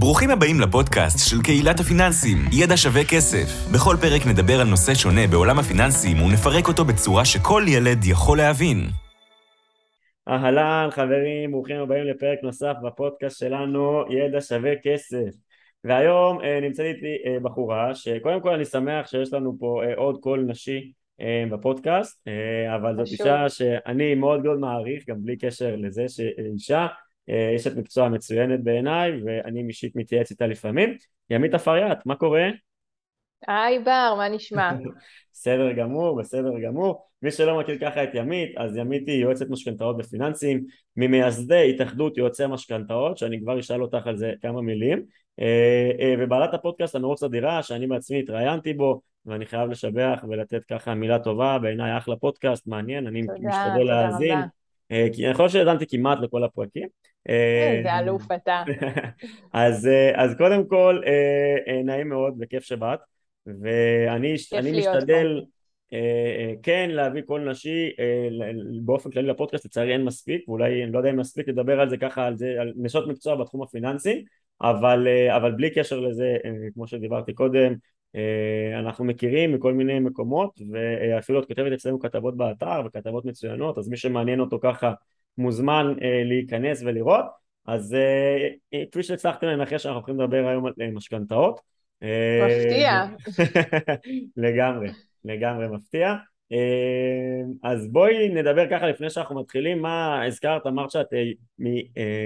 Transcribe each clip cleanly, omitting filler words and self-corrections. ברוכים הבאים לפודקאסט של קהילת הפיננסים, ידע שווה כסף. בכל פרק נדבר על נושא שונה בעולם הפיננסים ונפרק אותו בצורה שכל ילד יכול להבין. אהלן חברים, ברוכים הבאים לפרק נוסף בפודקאסט שלנו, ידע שווה כסף. והיום נמצאת איתי בחורה שקודם כל אני שמח שיש לנו פה עוד קול נשי בפודקאסט, אבל זאת אישה שאני מאוד מעריך, גם בלי קשר לזה שאישה, יש את מקצוע מצוינת בעיניי, ואני אישית מתייעץ איתה לפעמים. ימית אפריאט, מה קורה? היי בר, מה נשמע? בסדר גמור, בסדר גמור. מי שלא מכיר ככה את ימית, אז ימית היא יועצת משכנתאות בפיננסים, ממייסדי התאחדות יועצי משכנתאות, שאני כבר אשאל אותך על זה כמה מילים, ובעלת הפודקאסט הנורוץ הדירה, שאני בעצמי התראיינתי בו, ואני חייב לשבח ולתת ככה מילה טובה, בעיניי אחלה פודקאסט, מעניין, אני משתדל להאזין. כי אני חושב שהאזנתי כמעט לכל הפרקים. זה אלוף אתה. אז קודם כל, נעים מאוד וכיף שבאת, ואני משתדל כן להביא כל נשי באופן כללי לפודקאסט, לצערי אין מספיק, ואולי אני לא יודע אם מספיק לדבר על זה ככה, על נשות מקצוע בתחום הפיננסי, אבל בלי קשר לזה, כמו שדיברתי קודם, אנחנו מכירים מכל מיני מקומות, ואפילו את כותבת אצלנו כתבות באתר וכתבות מצוינות, אז מי שמעניין אותו ככה מוזמן להיכנס ולראות. אז כפי שהצלחתם לנחש, אנחנו הולכים לדבר היום על משכנתאות. מפתיע. לגמרי, לגמרי מפתיע. אז בואי נדבר ככה לפני שאנחנו מתחילים, מה הזכרת, אמרת שאת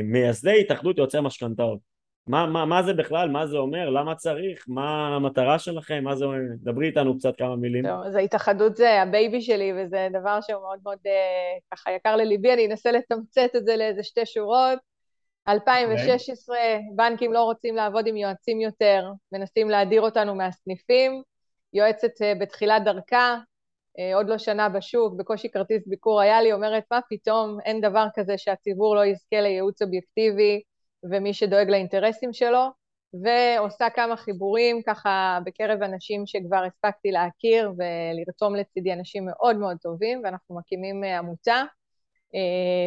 מייסדי התאחדות יועצי משכנתאות. מה זה בכלל? מה זה אומר? למה צריך? מה המטרה שלכם? מה זה אומר? דברי איתנו קצת כמה מילים. זה התאחדות, זה הבייבי שלי, וזה דבר שהוא מאוד מאוד ככה יקר לליבי. אני אנסה לתמצת את זה לאיזה שתי שורות. 2016, בנקים לא רוצים לעבוד עם יועצים יותר, מנסים להדיר אותנו מהסניפים. יועצת בתחילת דרכה, עוד לא שנה בשוק, בקושי כרטיס ביקור היה לי, אומרת, מה פתאום? אין דבר כזה שהציבור לא יזכה לייעוץ אובייקטיבי, ומי שדואג לאינטרסים שלו, ועושה כמה חיבורים ככה בקרב אנשים שכבר הספקתי להכיר, ולרתום לצידי אנשים מאוד מאוד טובים, ואנחנו מקימים עמותה,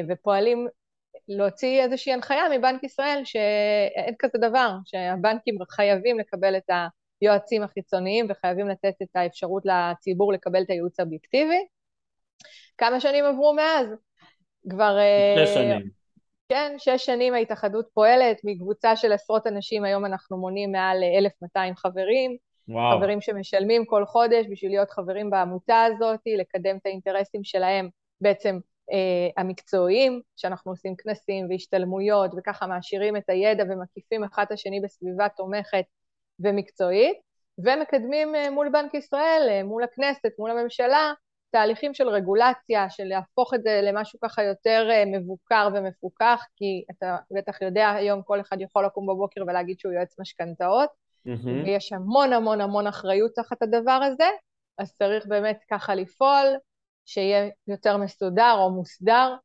ופועלים להוציא איזושהי הנחיה מבנק ישראל, שאין כזה דבר, שהבנקים חייבים לקבל את היועצים החיצוניים, וחייבים לתת את האפשרות לציבור לקבל את הייעוץ האובייקטיבי. כמה שנים עברו מאז? כבר... 6 שנים. כן, 6 שנים ההתאחדות פועלת, מקבוצה של עשרות אנשים, היום אנחנו מונים מעל 1,200 חברים, וואו. חברים שמשלמים כל חודש בשביל להיות חברים בעמותה הזאת, לקדם את האינטרסים שלהם בעצם המקצועיים, שאנחנו עושים כנסים והשתלמויות, וככה מעשירים את הידע ומקיפים אחד השני בסביבה תומכת ומקצועית, ומקדמים מול בנק ישראל, מול הכנסת, מול הממשלה, תהליכים של רגולציה, של להפוך את זה למשהו ככה יותר מבוקר ומפוקח, כי אתה בטח יודע, היום כל אחד יכול לקום בבוקר ולהגיד שהוא יועץ משכנתאות, ויש המון אחריות תחת הדבר הזה, אז צריך באמת ככה לפעול, שיהיה יותר מסודר או מוסדר,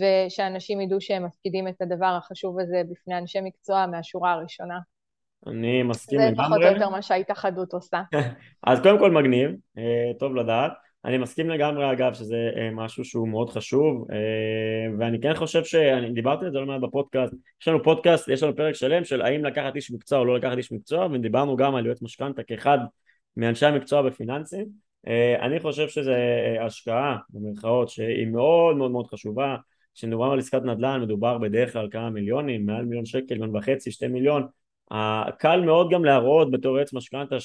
ושאנשים ידעו שהם מפקידים את הדבר החשוב הזה בפני אנשי מקצוע מהשורה הראשונה. אני מסכים לגמרי. זה פחות או יותר מה שההתאחדות עושה. אז קודם כל מגניב, טוב לדעת. אני מסכים לגמרי, אגב, שזה משהו שהוא מאוד חשוב, ואני כן חושב דיברתי על זה לא מעט בפודקאסט, יש לנו פרק שלם של האם לקחת איש מקצוע או לא לקחת איש מקצוע, ודיברנו גם על יועץ משכנתא כאחד מאנשי המקצוע בפיננסים. אני חושב שזה השקעה, במרכאות, שהיא מאוד מאוד מאוד חשובה. כשמדובר על עסקת נדל"ן, מדובר בדרך כלל כמה מיליונים, מעל 1,000,000 שקל, 1.5 מיליון, 2 מיליון, קל מאוד גם להראות בתור יועץ משכנתא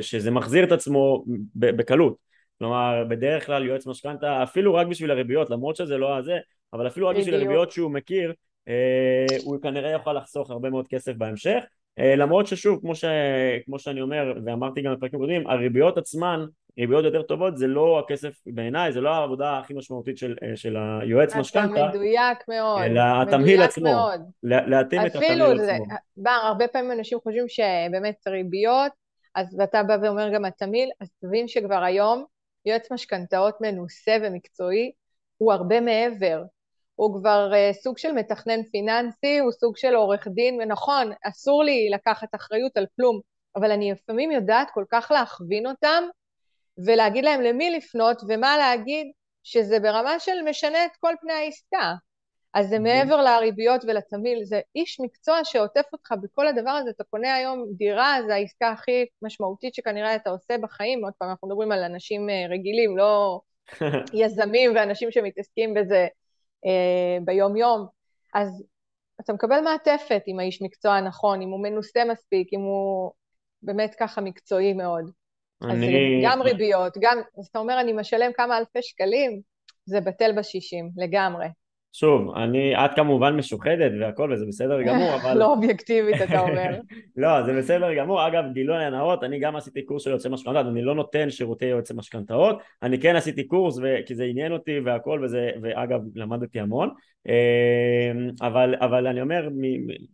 שזה מחזיר את עצמו בקלות. כלומר, בדרך כלל יועץ משכנתא, אפילו רק בשביל הריביות, למרות שזה לא הזה, אבל אפילו רק בשביל הריביות שהוא מכיר, הוא כנראה יוכל לחסוך הרבה מאוד כסף בהמשך, למרות ששוב, כמו שאני אומר, ואמרתי גם בפרקים קודמים, הריביות עצמן, ריביות יותר טובות, זה לא הכסף בעיניי, זה לא העבודה הכי משמעותית של היועץ משכנתא. אתה מדויק מאוד. אלא התמהיל עצמו. להתאים את התמהיל עצמו. בר, הרבה פעמים אנשים חושבים שבאמת ריביות, אז אתה בא ואומר גם התמהיל, אז תבין שכבר היום, יועץ משכנתאות מנוסה ומקצועי, הוא הרבה מעבר, הוא כבר סוג של מתכנן פיננסי, הוא סוג של עורך דין, ונכון, אסור לי לקחת אחריות על כלום, אבל אני לפעמים יודעת כל כך להכווין אותם, ולהגיד להם למי לפנות, ומה להגיד, שזה ברמה של משנה את כל פני העסקה, אז זה מעבר לריביות ולתמיל, זה איש מקצוע שעוטף אותך בכל הדבר הזה, אתה קונה היום דירה, זה העסקה הכי משמעותית שכנראה אתה עושה בחיים, עוד פעם אנחנו מדברים על אנשים רגילים, לא יזמים ואנשים שמתעסקים בזה ביום יום, אז אתה מקבל מעטפת עם האיש מקצוע נכון, אם הוא מנוסה מספיק, אם הוא באמת ככה מקצועי מאוד, אז גם ריביות, גם, אז אתה אומר אני משלם כמה אלפי שקלים, זה בטל ב-60 לגמרי. שוב, את כמובן משוחדת והכל, וזה בסדר גמור, אבל... לא אובייקטיבית, אתה אומר. לא, זה בסדר גמור. אגב, גילוי הנאות, אני גם עשיתי קורס של יועצי משכנתאות, אני לא נותן שירותי יועצי משכנתאות, אני כן עשיתי קורס, כי זה עניין אותי והכל, ואגב, למדתי המון, אבל אני אומר,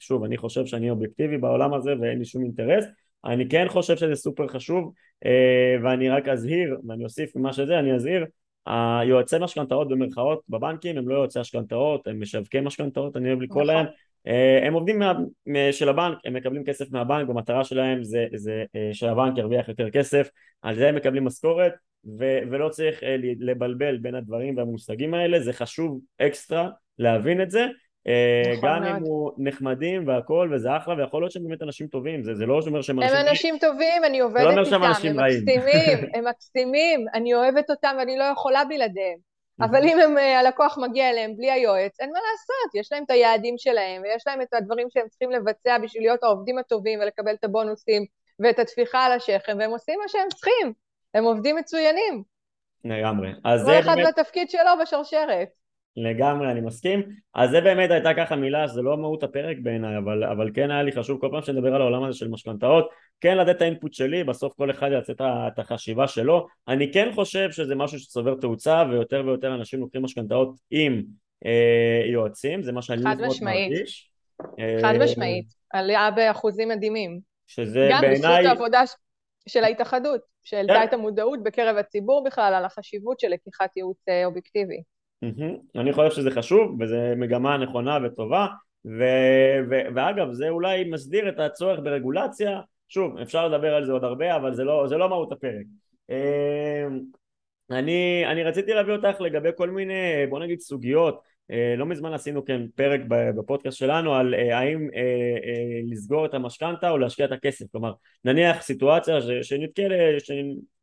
שוב, אני חושב שאני אובייקטיבי בעולם הזה, ואין לי שום אינטרס, אני כן חושב שזה סופר חשוב, ואני רק אזהיר, ואני אוסיף ממה שזה, אני אזהיר, היועצי משכנתאות במרכאות בבנקים הם לא יועצי משכנתאות, הם משווקי משכנתאות, אני אוהב לקרוא להם, הם עובדים של הבנק, הם מקבלים כסף מהבנק, במטרה שלהם זה שהבנק ירוויח יותר כסף, על זה הם מקבלים משכורת, ולא צריך לבלבל בין הדברים והמושגים האלה, זה חשוב אקסטרה להבין את זה, גם אם הוא נחמדים והכל וזה אחלה, ויכול להיות שהם באמת אנשים טובים, זה לא אומר שהם אנשים... הם אנשים טובים, אני עובדת איתם, הם מקסימים, הם מקסימים, אני אוהבת אותם ואני לא יכולה בלעדיהם, אבל אם הלקוח מגיע אליהם בלי היועץ, אין מה לעשות, יש להם את היעדים שלהם, ויש להם את הדברים שהם צריכים לבצע בשביל להיות העובדים הטובים ולקבל את הבונוסים ואת התפיחה על השכם, והם עושים מה שהם צריכים, הם עובדים מצוינים. לגמרי. כל אחד בתפקיד שלו בשרשרת. לגמרי, אני מסכים. אז זה באמת הייתה ככה מילה, שזה לא מהות הפרק בעיניי, אבל כן היה לי חשוב כל פעם שנדבר על העולם הזה של משכנתאות, כן לתת את האינפוט שלי, בסוף כל אחד יצא את החשיבה שלו. אני כן חושב שזה משהו שצובר תאוצה, ויותר ויותר אנשים לוקחים משכנתאות עם יועצים, זה מה שאני מאוד מרגיש. חד משמעית, עליה באחוזים מדהימים. שזה גם בזכות העבודה של ההתאחדות, שהעלתה את המודעות בקרב הציבור בכלל, על החשיבות של לקיחת ייעוץ אובייקטיבי. אני חושב שזה חשוב, וזה מגמה נכונה וטובה, ואגב, זה אולי מסדיר את הצורך ברגולציה, שוב, אפשר לדבר על זה עוד הרבה, אבל זה לא מהות הפרק. אני רציתי להביא אותך לגבי כל מיני, בוא נגיד, סוגיות, לא מזמן עשינו כן פרק בפודקאסט שלנו, על האם לסגור את המשכנתה או להשקיע את הכסף, כלומר, נניח סיטואציה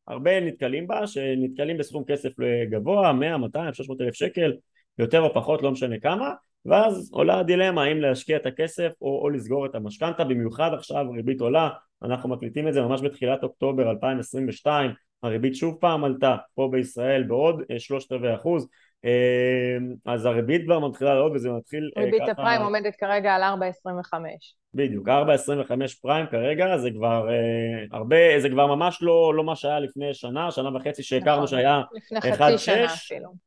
הרבה נתקלים בה, שנתקלים בסכום כסף גבוה, 100, 200, 300 אלף שקל, יותר או פחות, לא משנה כמה, ואז עולה הדילמה, האם להשקיע את הכסף או לסגור את המשכנתה, במיוחד עכשיו ריבית עולה, אנחנו מקליטים את זה ממש בתחילת אוקטובר 2022, הריבית שוב פעם עלתה, פה בישראל בעוד 3.4%, אז הריבית כבר מתחילה לעוד וזה מתחיל... ריבית הפריים עומדת כרגע על 4.25. בדיוק, 4.25 פריים כרגע, זה כבר הרבה, זה כבר ממש לא מה שהיה לפני שנה, שנה וחצי שהכרנו שהיה 1.6,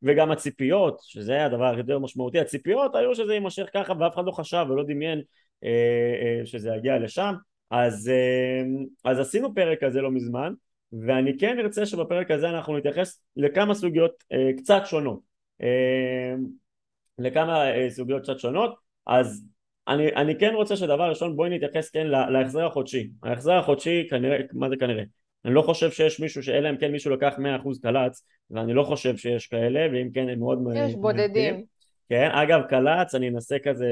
וגם הציפיות, שזה היה הדבר יותר משמעותי, הציפיות היו שזה יימשך ככה ואף אחד לא חשב ולא דמיין שזה יגיע לשם, אז עשינו פרק כזה לא מזמן, ואני כן ארצה שבפרק הזה אנחנו נתייחס לכמה סוגיות קצת שונות. לכמה סוגיות קצת שונות. אז אני כן רוצה שדבר ראשון בואי נתייחס כן להחזר החודשי. ההחזר החודשי כנראה, מה זה כנראה? אני לא חושב שיש מישהו שאלה אם כן מישהו לקח 100% קלץ, ואני לא חושב שיש כאלה, ואם כן הם מאוד יש בודדים. כן, אגב קלץ אני אנסה כזה,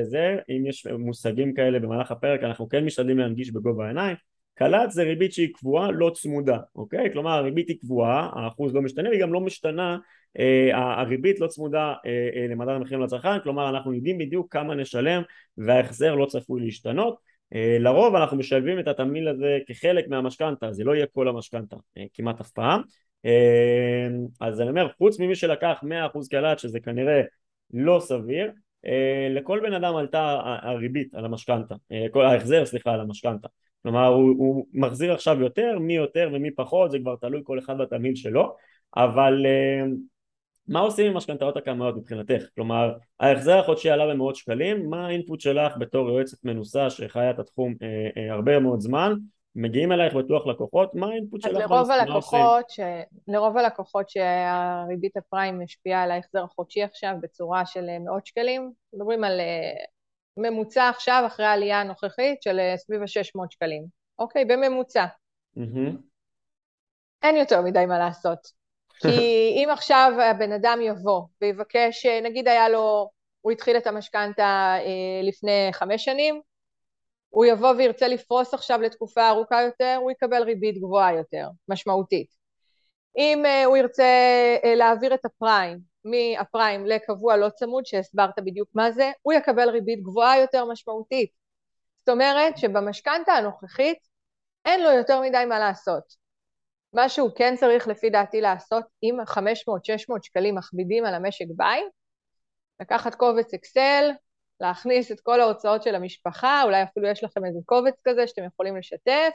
אם יש מושגים כאלה במהלך הפרק אנחנו כן משתדלים להנגיש בגובה העיניים. קלץ זה ריבית שהיא קבועה, לא צמודה, אוקיי? כלומר הריבית היא קבועה, האחוז לא משתנה, והיא גם לא משתנה, הריבית לא צמודה למדד המחירים לצרכן, כלומר אנחנו יודעים בדיוק כמה נשלם וההחזר לא צפוי להשתנות, לרוב אנחנו משלבים את התמהיל הזה כחלק מהמשכנתה, זה לא יהיה כל המשכנתה, כמעט אף פעם, אז אני אומר, חוץ ממי שלקח 100% קלט שזה כנראה לא סביר, לכל בן אדם עלתה הריבית על המשכנתה, ההחזר סליחה על המשכנתה, כלומר הוא מחזיר עכשיו יותר, מי יותר ומי פחות, זה כבר תלוי כל אחד בתמהיל שלו, אבל מה עושים עם משכנתאות הקמיות מבחינתך? כלומר, ההחזר החודשי עלה במאות שקלים, מה האינפוט שלך בתור יועצת מנוסה שחיה את התחום הרבה מאוד זמן, מגיעים אלייך בטוח לקוחות, מה האינפוט שלך? לרוב הלקוחות שהריבית הפריים משפיעה על ההחזר החודשי עכשיו בצורה של מאות שקלים, מדברים על ממוצע עכשיו אחרי העלייה הנוכחית של סביב ה-600 שקלים, אוקיי, בממוצע. אין יותר מדי מה לעשות. כי אם עכשיו הבן אדם יבוא ויבקש, נגיד היה לו הוא התחיל את המשכנתה לפני 5 שנים, הוא יבוא וירצה לפרוס עכשיו לתקופה ארוכה יותר, הוא יקבל ריבית גבוהה יותר, משמעותית. אם הוא ירצה להעביר את הפריים, מהפריים לקבוע לא צמוד, שהסברת בדיוק מה זה, הוא יקבל ריבית גבוהה יותר משמעותית. זאת אומרת שבמשכנתה הנוכחית, אין לו יותר מדי מה לעשות. מה שהוא כן צריך לפי דעתי לעשות, עם 500-600 שקלים מכבידים על המשק בית, לקחת קובץ אקסל, להכניס את כל ההוצאות של המשפחה, אולי אפילו יש לכם איזה קובץ כזה שאתם יכולים לשתף,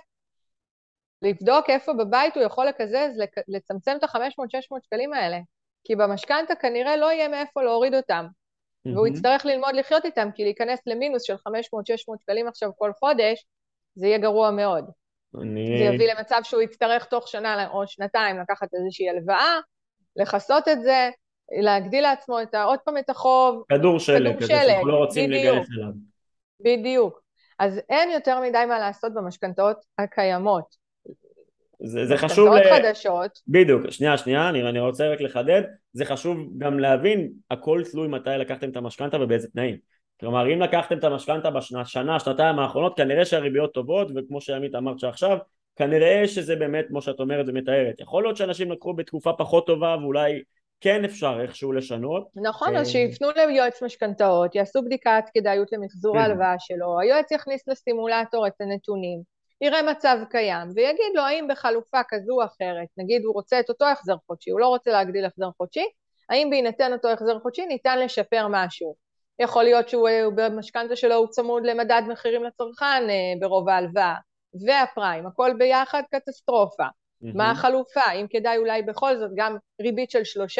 לבדוק איפה בבית הוא יכול לקזז, לצמצם את ה-500-600 שקלים האלה, כי במשכנתה כנראה לא יהיה מאיפה להוריד אותם, והוא יצטרך ללמוד לחיות איתם, כי להיכנס למינוס של 500-600 שקלים עכשיו כל חודש, זה יהיה גרוע מאוד. זה יביא למצב שהוא יצטרך תוך שנה או שנתיים לקחת איזושהי הלוואה, לחסות את זה, להגדיל לעצמו עוד פעם את החוב, כדור שלג, כזה שאנחנו לא רוצים להיגרף אליו. בדיוק. אז אין יותר מדי מה לעשות במשכנתאות הקיימות. זה חשוב... משכנתאות חדשות. בדיוק, שנייה, אני רוצה רק לחדד, זה חשוב גם להבין, הכל תלוי מתי לקחתם את המשכנתה ובאיזה תנאים. כלומר, אם לקחתם את המשכנתה בשנה, שנתיים האחרונות, כנראה שהריביות טובות, וכמו שימית אמרת שעכשיו, כנראה שזה באמת, כמו שאת אומרת, זה מתארת. יכול להיות שאנשים לקחו בתקופה פחות טובה, ואולי כן אפשר איכשהו לשנות. נכון, אז שיפנו ליועץ משכנתאות, יעשו בדיקת כדאיות למחזור ההלוואה שלו, היועץ יכניס לסימולטור את הנתונים, יראה מצב קיים, ויגיד לו, האם בחלופה כזו או אחרת, נגיד הוא רוצה את אותו החזר חודשי, הוא לא רוצה להגדיל החזר חודשי, האם בהינתן אותו החזר חודשי, ניתן לשפר משהו. יכול להיות שהוא במשכנתה שלו הוא צמוד למדד מחירים לצרכן ברוב ההלוואה, והפריים, הכל ביחד קטסטרופה. מה החלופה? אם כדאי אולי בכל זאת גם ריבית של 3%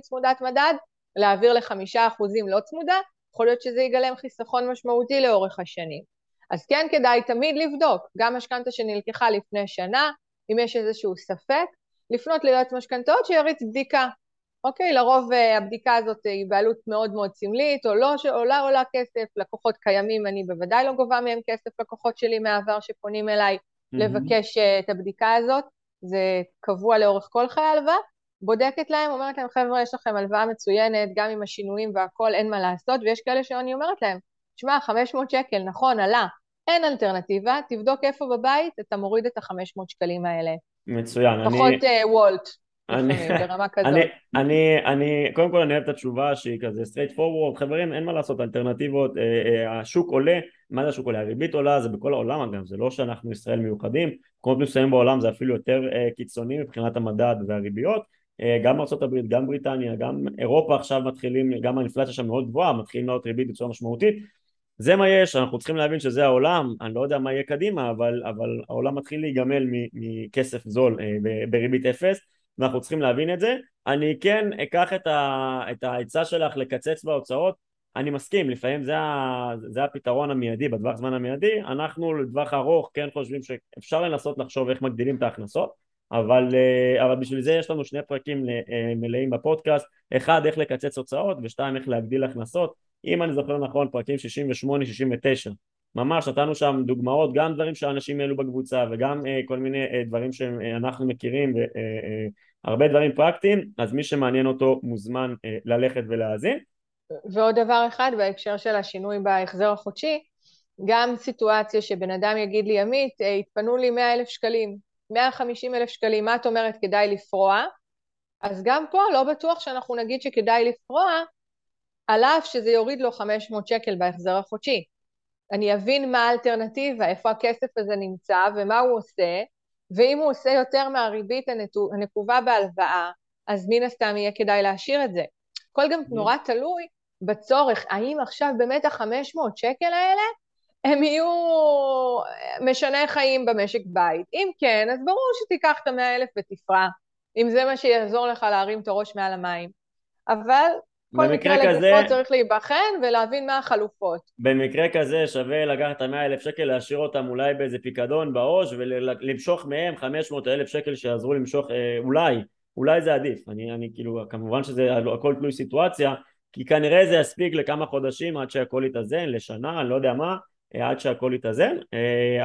צמודת מדד, להעביר ל5% לא צמודה, יכול להיות שזה יגלם חיסכון משמעותי לאורך השנים. אז כן כדאי תמיד לבדוק, גם משכנתה שנלקחה לפני שנה, אם יש איזשהו ספק, לפנות ליועץ משכנתאות שיריץ בדיקה. אוקיי, לרוב הבדיקה הזאת היא בעלות מאוד מאוד סמלית, או לא שעולה כסף, לקוחות קיימים, אני בוודאי לא גובה מהם כסף, לקוחות שלי מהעבר שפונים אליי לבקש את הבדיקה הזאת, זה קבוע לאורך כל חיי הלוואה, בודקת להם, אומרת להם, חבר'ה, יש לכם הלוואה מצוינת, גם עם השינויים והכל, אין מה לעשות, ויש כאלה שאני אומרת להם, תשמע, 500 שקל, נכון, עלה, אין אלטרנטיבה, תבדוק איפה בבית, אתה מוריד את ה-500 שקלים האלה. מצוין. פחות וולט. אני קודם כל אני אוהב את התשובה שהיא כזה straight forward, חברים אין מה לעשות, אלטרנטיבות, השוק עולה, מה זה השוק עולה? הריבית עולה, זה בכל העולם אגב, זה לא שאנחנו ישראל מיוחדים, כמו מסוים בעולם זה אפילו יותר קיצוני מבחינת המדד והריביות, גם ארצות הברית, גם בריטניה, גם אירופה עכשיו מתחילים, גם האינפלציה שם מאוד גבוהה, מתחילים לעלות ריבית בצורה משמעותית, זה מה יש, אנחנו צריכים להבין שזה העולם, אני לא יודע מה יהיה קדימה, אבל העולם מתחיל להיגמל מכסף זול בריבית אפס ואנחנו צריכים להבין את זה. אני כן אקח את ההצעה שלך לקצץ בהוצאות, אני מסכים, לפעמים זה הפתרון המיידי, בדבר זמן המיידי, אנחנו לדווח ארוך כן חושבים שאפשר לנסות לחשוב איך מגדילים את ההכנסות, אבל בשביל זה יש לנו 2 פרקים מלאים בפודקאסט, 1 איך לקצץ הוצאות, ו2 איך להגדיל הכנסות, אם אני זוכר נכון, פרקים 68-69, ממש נתנו שם דוגמאות, גם דברים שאנשים העלו בקבוצה, וגם כל מיני דברים שאנחנו מכירים, הרבה דברים פרקטיים, אז מי שמעניין אותו מוזמן ללכת ולהאזין. ועוד דבר אחד, בהקשר של השינוי בהחזר החודשי, גם סיטואציה שבן אדם יגיד לי, ימית, התפנו לי 100,000 שקלים, 150,000 שקלים, מה את אומרת, כדאי לפרוע? אז גם פה לא בטוח שאנחנו נגיד שכדאי לפרוע, על אף שזה יוריד לו 500 שקל בהחזר החודשי. אני אבין מה האלטרנטיבה, איפה הכסף הזה נמצא ומה הוא עושה, ואם הוא עושה יותר מהריבית הנקובה בהלוואה, אז מן הסתם יהיה כדאי להשאיר את זה. כל גם נורא תלוי בצורך, האם עכשיו באמת ה-500 שקל האלה, הם יהיו משנה חיים במשק בית. אם כן, אז ברור שתיקח את 100,000 ותפרע, אם זה מה שיעזור לך להרים את הראש מעל המים. אבל... כל מקרה כזה צריך להיבחן ולהבין מה החלופות. במקרה כזה שווה לקחת 100,000 שקל, להשאיר אותם אולי באיזה פיקדון בעו"ש, ולמשוך מהם 500,000 שקל שיעזרו למשוך, אולי זה עדיף. אני כאילו, כמובן שזה הכל תלוי סיטואציה, כי כנראה זה יספיק לכמה חודשים עד שהכל יתאזן, לשנה, אני לא יודע מה, עד שהכל יתאזן,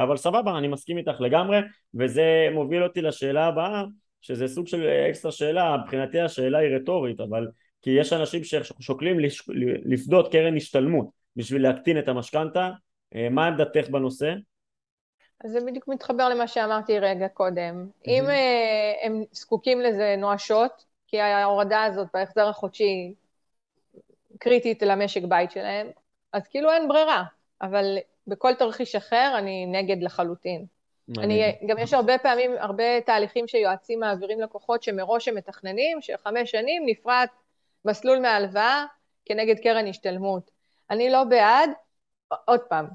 אבל סבבה, אני מסכים איתך לגמרי, וזה מוביל אותי לשאלה הבאה, שזה סוג של אקסטרה שאלה, מבחינתי השאלה היא רטורית, אבל כי יש אנשים ששוקלים לפדות קרן השתלמות בשביל להקטין את המשכנתה. מה עמדתך בנושא? אז זה בדיוק מתחבר למה שאמרתי רגע קודם. אם הם זקוקים לזה נואשות, כי ההורדה הזאת בהחזר החודשי קריטית למשק בית שלהם, אז כאילו אין ברירה. אבל בכל תרחיש אחר אני נגד לחלוטין. אני, גם יש הרבה פעמים, הרבה תהליכים שיועצים מעבירים לקוחות שמראש הם מתכננים, שחמש שנים נפרט מסלול מהלוואה כנגד קרן השתלמות. אני לא בעד, עוד פעם,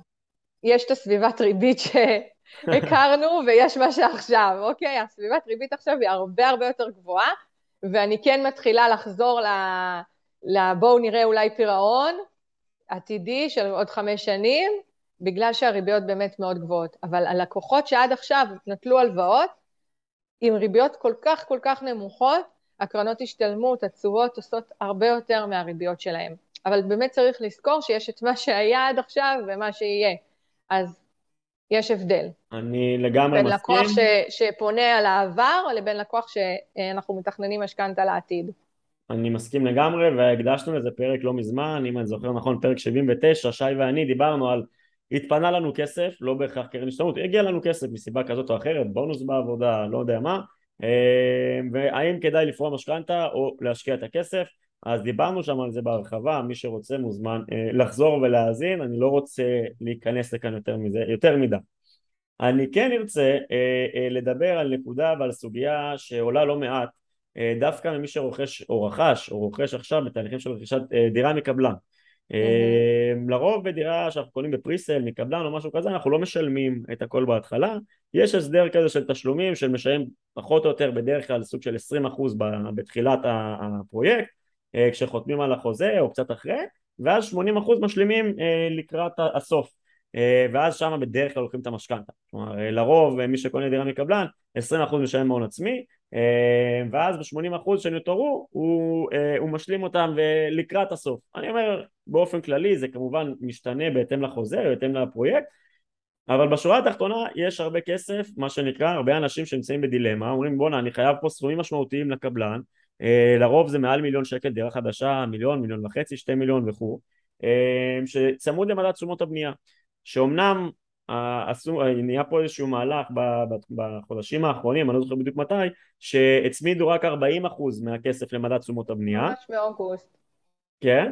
יש את הסביבת ריבית שהכרנו ויש מה שעכשיו, אוקיי, הסביבת ריבית עכשיו היא הרבה הרבה יותר גבוהה, ואני כן מתחילה לחזור לבואו נראה אולי פירעון עתידי של עוד 5 שנים, בגלל שהריביות באמת מאוד גבוהות, אבל הלקוחות שעד עכשיו נטלו הלוואות, עם ריביות כל כך כל כך נמוכות, הקרנות השתלמות, התשואות עושות הרבה יותר מהריביות שלהם, אבל באמת צריך לזכור שיש את מה שהיה עד עכשיו ומה שיהיה, אז יש הבדל. אני לגמרי מסכים. בין לקוח שפונה על העבר, לבין לקוח שאנחנו מתכננים משכנתא לעתיד. אני מסכים לגמרי, והקדשנו לזה פרק לא מזמן, אם אני זוכר נכון, פרק 79, שי ואני דיברנו על התפנה לנו כסף, לא בהכרח קרן השתלמות, הגיע לנו כסף מסיבה כזאת או אחרת, בונוס בעבודה, לא יודע מה, והאם כדאי לפרוע משכנתא או להשקיע את הכסף, אז דיברנו שם על זה בהרחבה, מי שרוצה מוזמן לחזור ולהאזין, אני לא רוצה להיכנס לכאן יותר מזה, יותר מדי. אני כן ארצה לדבר על נקודה ועל סוגיה שעולה לא מעט, דווקא ממי שרוכש או רכש, או רוכש עכשיו בתהליכים של רכישת דירה מקבלן. לרוב בדירה שאנחנו קונים בפריסל מקבלן או משהו כזה, אנחנו לא משלמים את הכל בהתחלה, יש הסדר כזה של תשלומים של משלם פחות או יותר בדרך כלל סוג של 20% בתחילת הפרויקט, כשחותמים על החוזה או קצת אחרי, ואז 80% משלימים לקראת הסוף, ואז שם בדרך כלל לוקחים את המשכנתא. כלומר, לרוב מי שקונה דירה מקבלן 20% משלם מהון עצמי, ואז ב-80% שנותרו הוא משלים אותם ולקראת הסוף. אני אומר באופן כללי, זה כמובן משתנה בהתאם לחוזה או בהתאם לפרויקט, אבל בשורה התחתונה יש הרבה כסף, מה שנקרא, הרבה אנשים שנמצאים בדילמה, אומרים בונה, אני חייב פה סכומים משמעותיים לקבלן, לרוב זה מעל 1,000,000 שקל דירה חדשה, 1,000,000, 1,500,000, 2,000,000 וכו', שצמוד למדד תשומות הבנייה, שאומנם נהיה פה איזשהו מהלך בחודשים האחרונים, אני לא זוכר בדיוק מתי, שהצמידו רק 40% מהכסף למדד תשומות הבנייה. ממש באוגוסט. כן,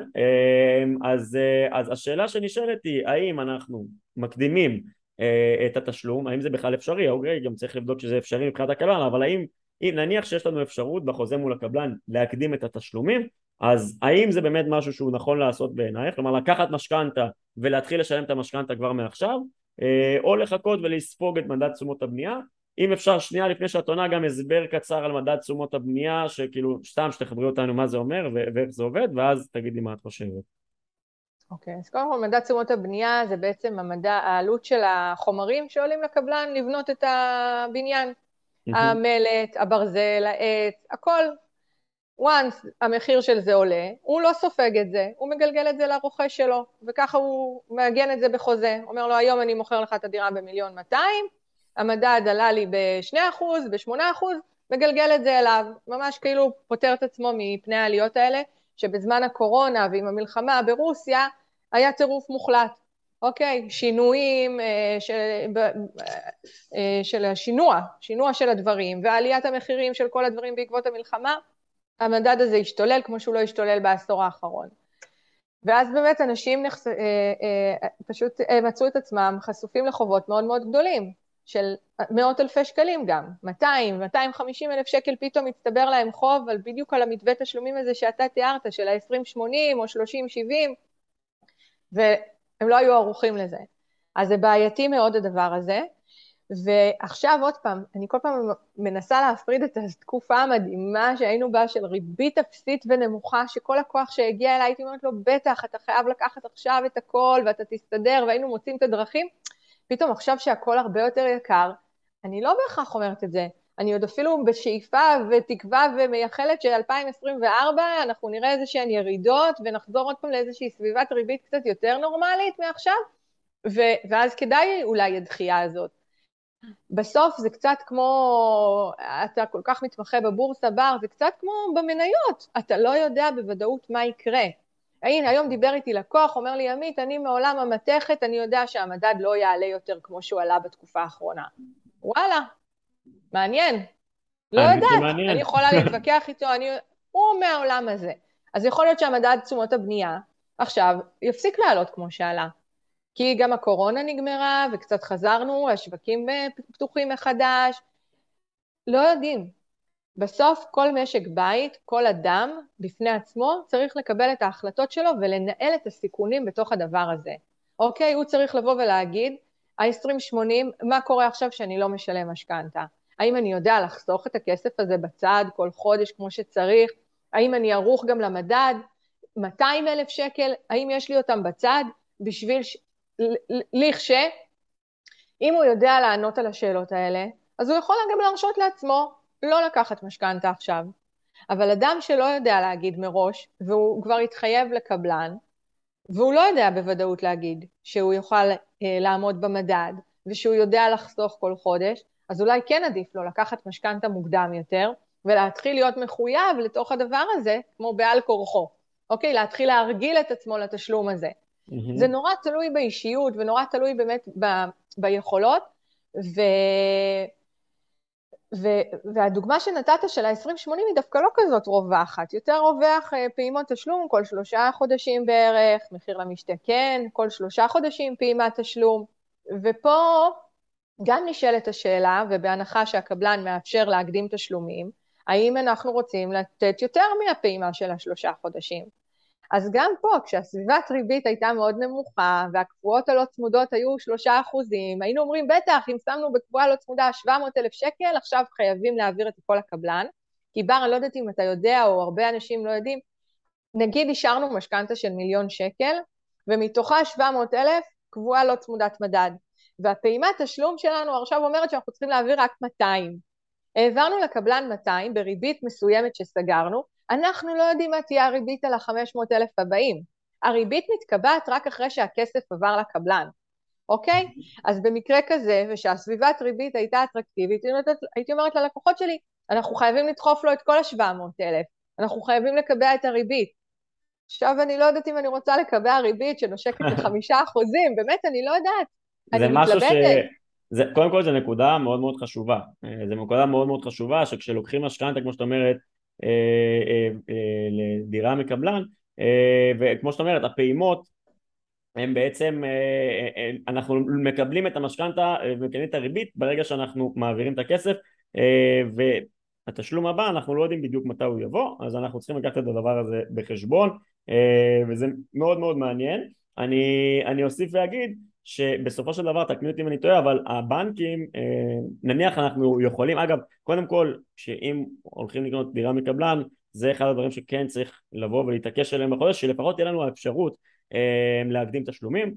אז השאלה שנשאלת היא, האם אנחנו מקדימים את התשלום, האם זה בכלל אפשרי, אוקיי, גם צריך לבדוק שזה אפשרי מבחינת הקבלן, אבל האם, נניח שיש לנו אפשרות בחוזה מול הקבלן להקדים את התשלומים, אז האם זה באמת משהו שהוא נכון לעשות בעינייך, כלומר לקחת משכנתא ולהתחיל לשלם את המשכנתא כבר מעכשיו, או לחכות ולספוג את מדד תשומות הבנייה. אם אפשר שנייה לפני שאת עונה גם הסבר קצר על מדד תשומות הבנייה, שכאילו סתם שתחברי אותנו מה זה אומר ואיך זה עובד, ואז תגידי מה את חושבת. אוקיי, אז קודם כל מדד תשומות הבנייה זה בעצם העלות של החומרים שעולים לקבלן לבנות את הבניין, המלט, הברזל, העץ, הכל. once המחיר של זה עולה, הוא לא סופג את זה, הוא מגלגל את זה לרוכש שלו, וככה הוא מאגן את זה בחוזה, אומר לו היום אני מוכר לך את הדירה ב1,200,000, המדד עלה לי ב2%, ב8%, מגלגל את זה אליו, ממש כאילו פותר את עצמו מפני העליות האלה, שבזמן הקורונה ועם המלחמה ברוסיה, היה טירוף מוחלט, אוקיי, שינויים של השינוע, שינוע של הדברים, ועליית המחירים של כל הדברים בעקבות המלחמה, המדד הזה השתולל כמו שהוא לא השתולל בעשור האחרון. ואז באמת אנשים פשוט מצאו את עצמם חשופים לחובות מאוד מאוד גדולים, של מאות אלפי שקלים גם, 200,000-250,000 שקל פתאום מצטבר להם חוב, אבל בדיוק על המתווה תשלומים הזה שאתה תיארת, של ה-20-80 או 30-70, והם לא היו ערוכים לזה. אז זה בעייתי מאוד הדבר הזה, ועכשיו עוד פעם, אני כל פעם מנסה להפריד את התקופה המדהימה שהיינו בה של ריבית אפסית ונמוכה, שכל הכוח שהגיע אליי, הייתי אומרת לו, בטח, אתה חייב לקחת עכשיו את הכל, ואתה תסתדר, והיינו מוצאים את הדרכים, פתאום עכשיו שהכל הרבה יותר יקר, אני לא בהכרח אומרת את זה, אני עוד אפילו בשאיפה ותקווה ומייחלת של 2024, אנחנו נראה איזושהי ירידות, ונחזור עוד פעם לאיזושהי סביבת ריבית קצת יותר נורמלית מעכשיו, ואז כדאי אולי הדחייה הזאת. בסוף זה קצת כמו, אתה כל כך מתמחה בבורסה בר, זה קצת כמו במניות, אתה לא יודע בוודאות מה יקרה. הנה, היום דיבר איתי לקוח, אומר לי, ימית, אני מעולם המתכת, אני יודע שהמדד לא יעלה יותר כמו שהוא עלה בתקופה האחרונה. וואלה, מעניין. לא יודעת, אני יכולה להתווכח איתו, הוא מהעולם הזה. אז יכול להיות שהמדד תשומות הבנייה, עכשיו, יפסיק לעלות כמו שעלה. כי גם הקורונה נגמרה, וקצת חזרנו, השווקים פתוחים מחדש. לא יודעים. בסוף כל משק בית, כל אדם, בפני עצמו, צריך לקבל את ההחלטות שלו, ולנהל את הסיכונים בתוך הדבר הזה. אוקיי, הוא צריך לבוא ולהגיד, ה-20-80, מה קורה עכשיו שאני לא משלם משכנתה? האם אני יודע לחסוך את הכסף הזה בצד, כל חודש כמו שצריך? האם אני ערוך גם למדד? 200,000 שקל, האם יש לי אותם בצד? בשביל אם הוא יודע לענות על השאלות האלה, אז הוא יכול גם להרשות לעצמו לא לקחת משכנתה עכשיו. אבל אדם שלא יודע להגיד מראש, והוא כבר התחייב לקבלן, והוא לא יודע בוודאות להגיד שהוא יוכל לעמוד במדד, ושהוא יודע לחסוך כל חודש, אז אולי כן עדיף לו לקחת משכנתה מוקדם יותר, ולהתחיל להיות מחויב לתוך הדבר הזה, כמו בעל כורחו. אוקיי, להתחיל להרגיל את עצמו לתשלום הזה. זה נורא תלוי באישיות, ונורא תלוי באמת ביכולות, והדוגמה שנתת של ה-20-80 היא דווקא לא כזאת רווחת, יותר רווח פעימות תשלום כל 3 חודשים בערך, מחיר למשתכן, כל 3 חודשים פעימת תשלום, ופה גם נשאלת השאלה, ובהנחה שהקבלן מאפשר להקדים תשלומים, האם אנחנו רוצים לתת יותר מהפעימה של ה3 חודשים? אז גם פה, כשהסביבת ריבית הייתה מאוד נמוכה, והקבועות הלא צמודות היו 3%, היינו אומרים, בטח, אם שמנו בקבועה לא צמודה 700,000 שקל, עכשיו חייבים להעביר את כל הקבלן, כי בר, אני לא יודעת אם אתה יודע, או הרבה אנשים לא יודעים, נגיד השארנו משכנתה של 1,000,000 שקל, ומתוכה 700,000, קבועה לא צמודת מדד, והפעימת השלום שלנו עכשיו אומרת שאנחנו צריכים להעביר רק 200, העברנו לקבלן 200 בריבית מסוימת שסגרנו, אנחנו לא יודעים מה תהיה הריבית על ה-500,000 הבאים. הריבית מתקבעת רק אחרי שהכסף עבר לקבלן, אוקיי? אז במקרה כזה, ושהסביבת ריבית הייתה אטרקטיבית, הייתי אומרת ללקוחות שלי, אנחנו חייבים לדחוף לו את כל ה-700,000, אנחנו חייבים לקבע את הריבית. עכשיו אני לא יודעת אם אני רוצה לקבע ריבית שנושקת ל5%, באמת אני לא יודעת, אני מתלבטת. קודם כל, זו נקודה מאוד מאוד חשובה. זו נקודה מאוד מאוד חשובה, שכשלוקחים משכנתה, כמו שאת אומרת, לדירה מקבלן, וכמו שאת אומרת, הפעימות, הם בעצם, אנחנו מקבלים את המשכנתה, מקבלים את הריבית, ברגע שאנחנו מעבירים את הכסף, והתשלום הבא, אנחנו לא יודעים בדיוק מתי הוא יבוא, אז אנחנו צריכים לקחת את הדבר הזה בחשבון, וזה מאוד מאוד מעניין. אני אוסיף ואגיד, שבסופו של דבר, תקנו אותי אם אני טועה, אבל הבנקים, נניח אנחנו יכולים, אגב, קודם כל, שאם הולכים לקנות דירה מקבלן, זה אחד הדברים שכן צריך לבוא ולהתעקש עליהם בחודש, שלפחות תהיה לנו האפשרות להקדים תשלומים,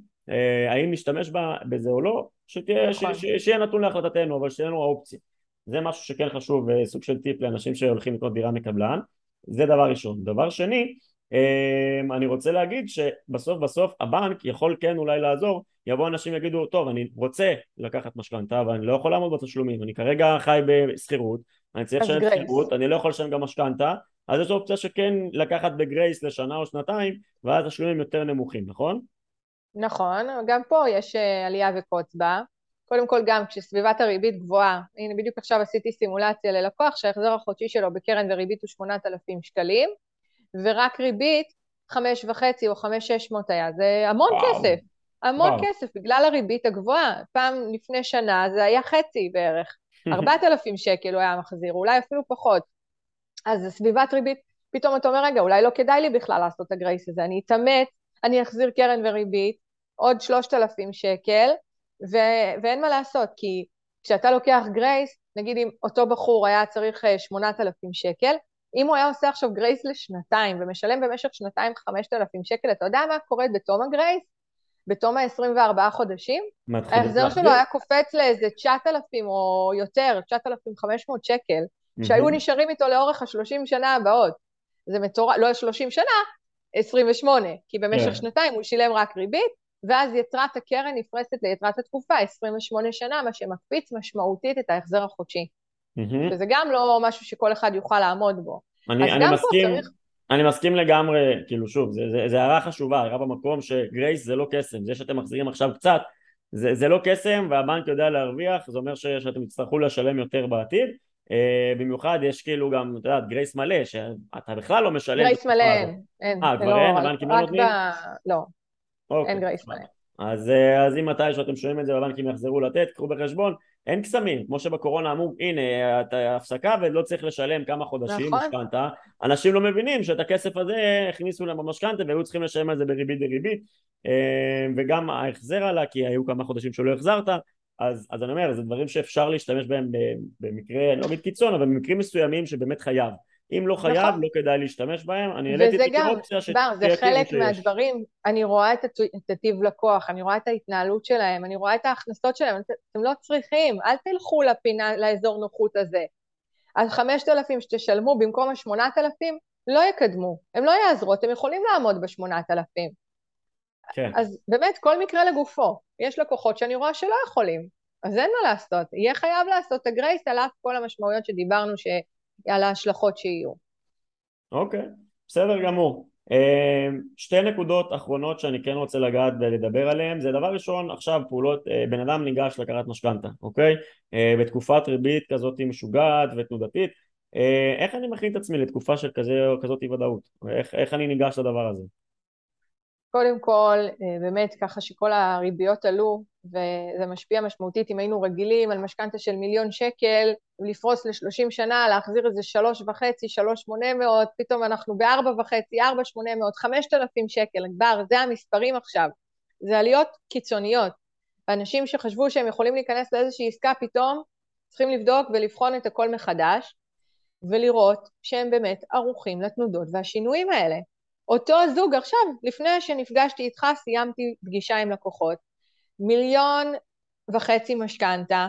האם נשתמש בזה או לא, שיהיה נתון להחלטתנו, אבל שיהיה לנו האופציה. זה משהו שכן חשוב, סוג של טיפ לאנשים שהולכים לקנות דירה מקבלן, זה דבר ראשון. דבר שני, אני רוצה להגיד שבסוף הבנק יכול כן אולי לעזור, יבוא אנשים יגידו, טוב, אני רוצה לקחת משכנתה, אבל אני לא יכול לעמוד בתשלומים, אני כרגע חי בסחירות, אני צריך לשלם סחירות, אני לא יכול לשלם גם משכנתה, אז יש אופציה שכן לקחת בגרייס לשנה או שנתיים, ואז התשלומים יותר נמוכים, נכון? נכון, גם פה יש עלייה וקוץ בה, קודם כל גם כשסביבת הריבית גבוהה, הנה בדיוק עכשיו עשיתי סימולציה ללקוח, שההחזר החודשי שלו בקרן וריבית הוא 8,000 שקלים, ורק ריבית 5.5 או 5,600 היה, זה המון כסף. המון כסף, בגלל הריבית הגבוהה, פעם לפני שנה זה היה חצי בערך, 4,000 שקל הוא היה מחזיר, אולי אפילו פחות, אז סביבת ריבית, פתאום אתה אומר, רגע, אולי לא כדאי לי בכלל לעשות את הגרייס הזה, אני אתאמץ, אני אחזיר קרן וריבית, עוד 3,000 שקל, ואין מה לעשות, כי כשאתה לוקח גרייס, נגיד אם אותו בחור היה צריך 8,000 שקל, אם הוא היה עושה עכשיו גרייס לשנתיים, ומשלם במשך שנתיים 5,000 שקל, אתה יודע מה קורה בתום הגרייס? בתום ה-24 חודשים, ההחזר שלו היה קופץ לאיזה 9,000 או יותר, 9,500 שקל, שהיו נשארים איתו לאורך ה-30 שנה הבאות. זה מטורף, לא 30 שנה, 28, כי במשך שנתיים הוא שילם רק ריבית, ואז יתרת הקרן נפרסת ליתרת התקופה, 28 שנה, מה שמקפיץ משמעותית את ההחזר החודשי. וזה גם לא משהו שכל אחד יוכל לעמוד בו. אני מסכים לגמרי, כאילו שוב, זה הערה חשובה, הערה במקום שגרייס זה לא קסם, זה שאתם מחזירים עכשיו קצת, זה לא קסם והבנק יודע להרוויח, זה אומר שאתם יצטרכו לשלם יותר בעתיד, במיוחד יש כאילו גם, אתה יודעת, גרייס מלא, שאתה בכלל לא משלם. גרייס מלא, אין. כבר אין, הבנקים לא נותנים? לא, אין גרייס מלא. אז אם מתי שאתם שומעים את זה והבנקים יחזרו לתת, קחו בחשבון, אין קסמים, כמו שבקורונה אמרו, הנה, אתה הפסקה ולא צריך לשלם כמה חודשים משכנתה. אנשים לא מבינים שאת הכסף הזה הכניסו להם במשכנתה והיו צריכים לשלם על זה בריבית דריבית, וגם ההחזר עלה, כי היו כמה חודשים שלא החזרת, אז אני אומר, זה דברים שאפשר להשתמש בהם במקרה, לא מתקיצון, אבל במקרים מסוימים שבאמת חייב. אם לא חייב, לא כדאי להשתמש בהם. וזה גם, בר, זה חלק מהדברים, אני רואה את הטיב לקוח, אני רואה את ההתנהלות שלהם, אני רואה את ההכנסות שלהם, אתם לא צריכים, אל תלכו לפינה, לאזור נוחות הזה. אז 5,000 שתשלמו במקום ה-8,000, לא יקדמו, הם לא יעזרו, אתם יכולים לעמוד ב-8,000. אז באמת, כל מקרה לגופו, יש לקוחות שאני רואה שלא יכולים, אז אין מה לעשות, יהיה חייב לעשות את הגרייס, על אף כל המשמעויות שדיברנו על ההשלכות שיהיו. אוקיי, בסדר גמור. שתי נקודות אחרונות שאני כן רוצה לגעת ולדבר עליהן, זה דבר ראשון, עכשיו פעולות, בן אדם ניגש לקחת משכנתא, אוקיי? בתקופת ריבית כזאת משוגעת ותנודתית, איך אני מכין את עצמי לתקופה של כזאת ודאות? איך אני ניגש לדבר הזה? קודם כל, באמת ככה שכל הריביות עלו, וזה משפיע משמעותית, אם היינו רגילים על משכנתא של $1,000,000, לפרוס ל-30 שנה, להחזיר איזה 3.5, 3,800, פתאום אנחנו ב-4.5, 4,800, 5,000 שקל, כבר, זה המספרים עכשיו. זה עליות קיצוניות. אנשים שחשבו שהם יכולים להיכנס לאיזושהי עסקה פתאום, צריכים לבדוק ולבחון את הכל מחדש, ולראות שהם באמת ערוכים לתנודות והשינויים האלה. אותו זוג עכשיו, לפני שנפגשתי איתך, סיימתי פגישה עם לקוחות, 1.5 מיליון משכנתה,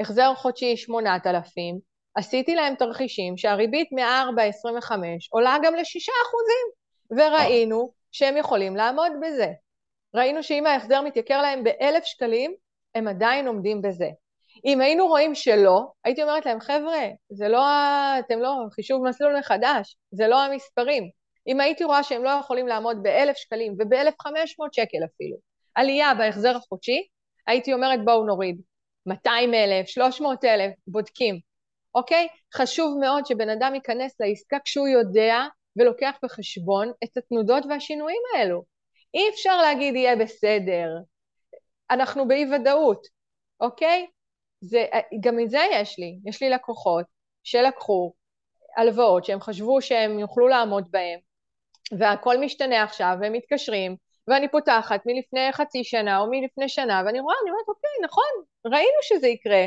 החזר חודשי 8,000, עשיתי להם תרחישים שהריבית מ-4.25 עולה גם ל6%, וראינו שהם יכולים לעמוד בזה. ראינו שאם ההחזר מתייקר להם ב$1,000, הם עדיין עומדים בזה. אם היינו רואים שלא, הייתי אומרת להם, חבר'ה, זה לא, אתם לא, חישוב מסלול מחדש, זה לא המספרים. אם הייתי רואה שהם לא יכולים לעמוד ב$1,000 וב$1,500 אפילו, עלייה בהחזר החודשי, הייתי אומרת בואו נוריד, 200,000, 300,000, בודקים, אוקיי? חשוב מאוד שבן אדם ייכנס לעסקה כשהוא יודע ולוקח בחשבון את התנודות והשינויים האלו. אי אפשר להגיד יהיה בסדר, אנחנו באי ודאות, אוקיי? גם את זה יש לי לקוחות שלקחו הלוואות שהם חשבו שהם יוכלו לעמוד בהם, והכל משתנה עכשיו, והם מתקשרים, ואני פותחת מלפני חצי שנה, או מלפני שנה, ואני רואה, אני אומרת, אוקיי, נכון, ראינו שזה יקרה,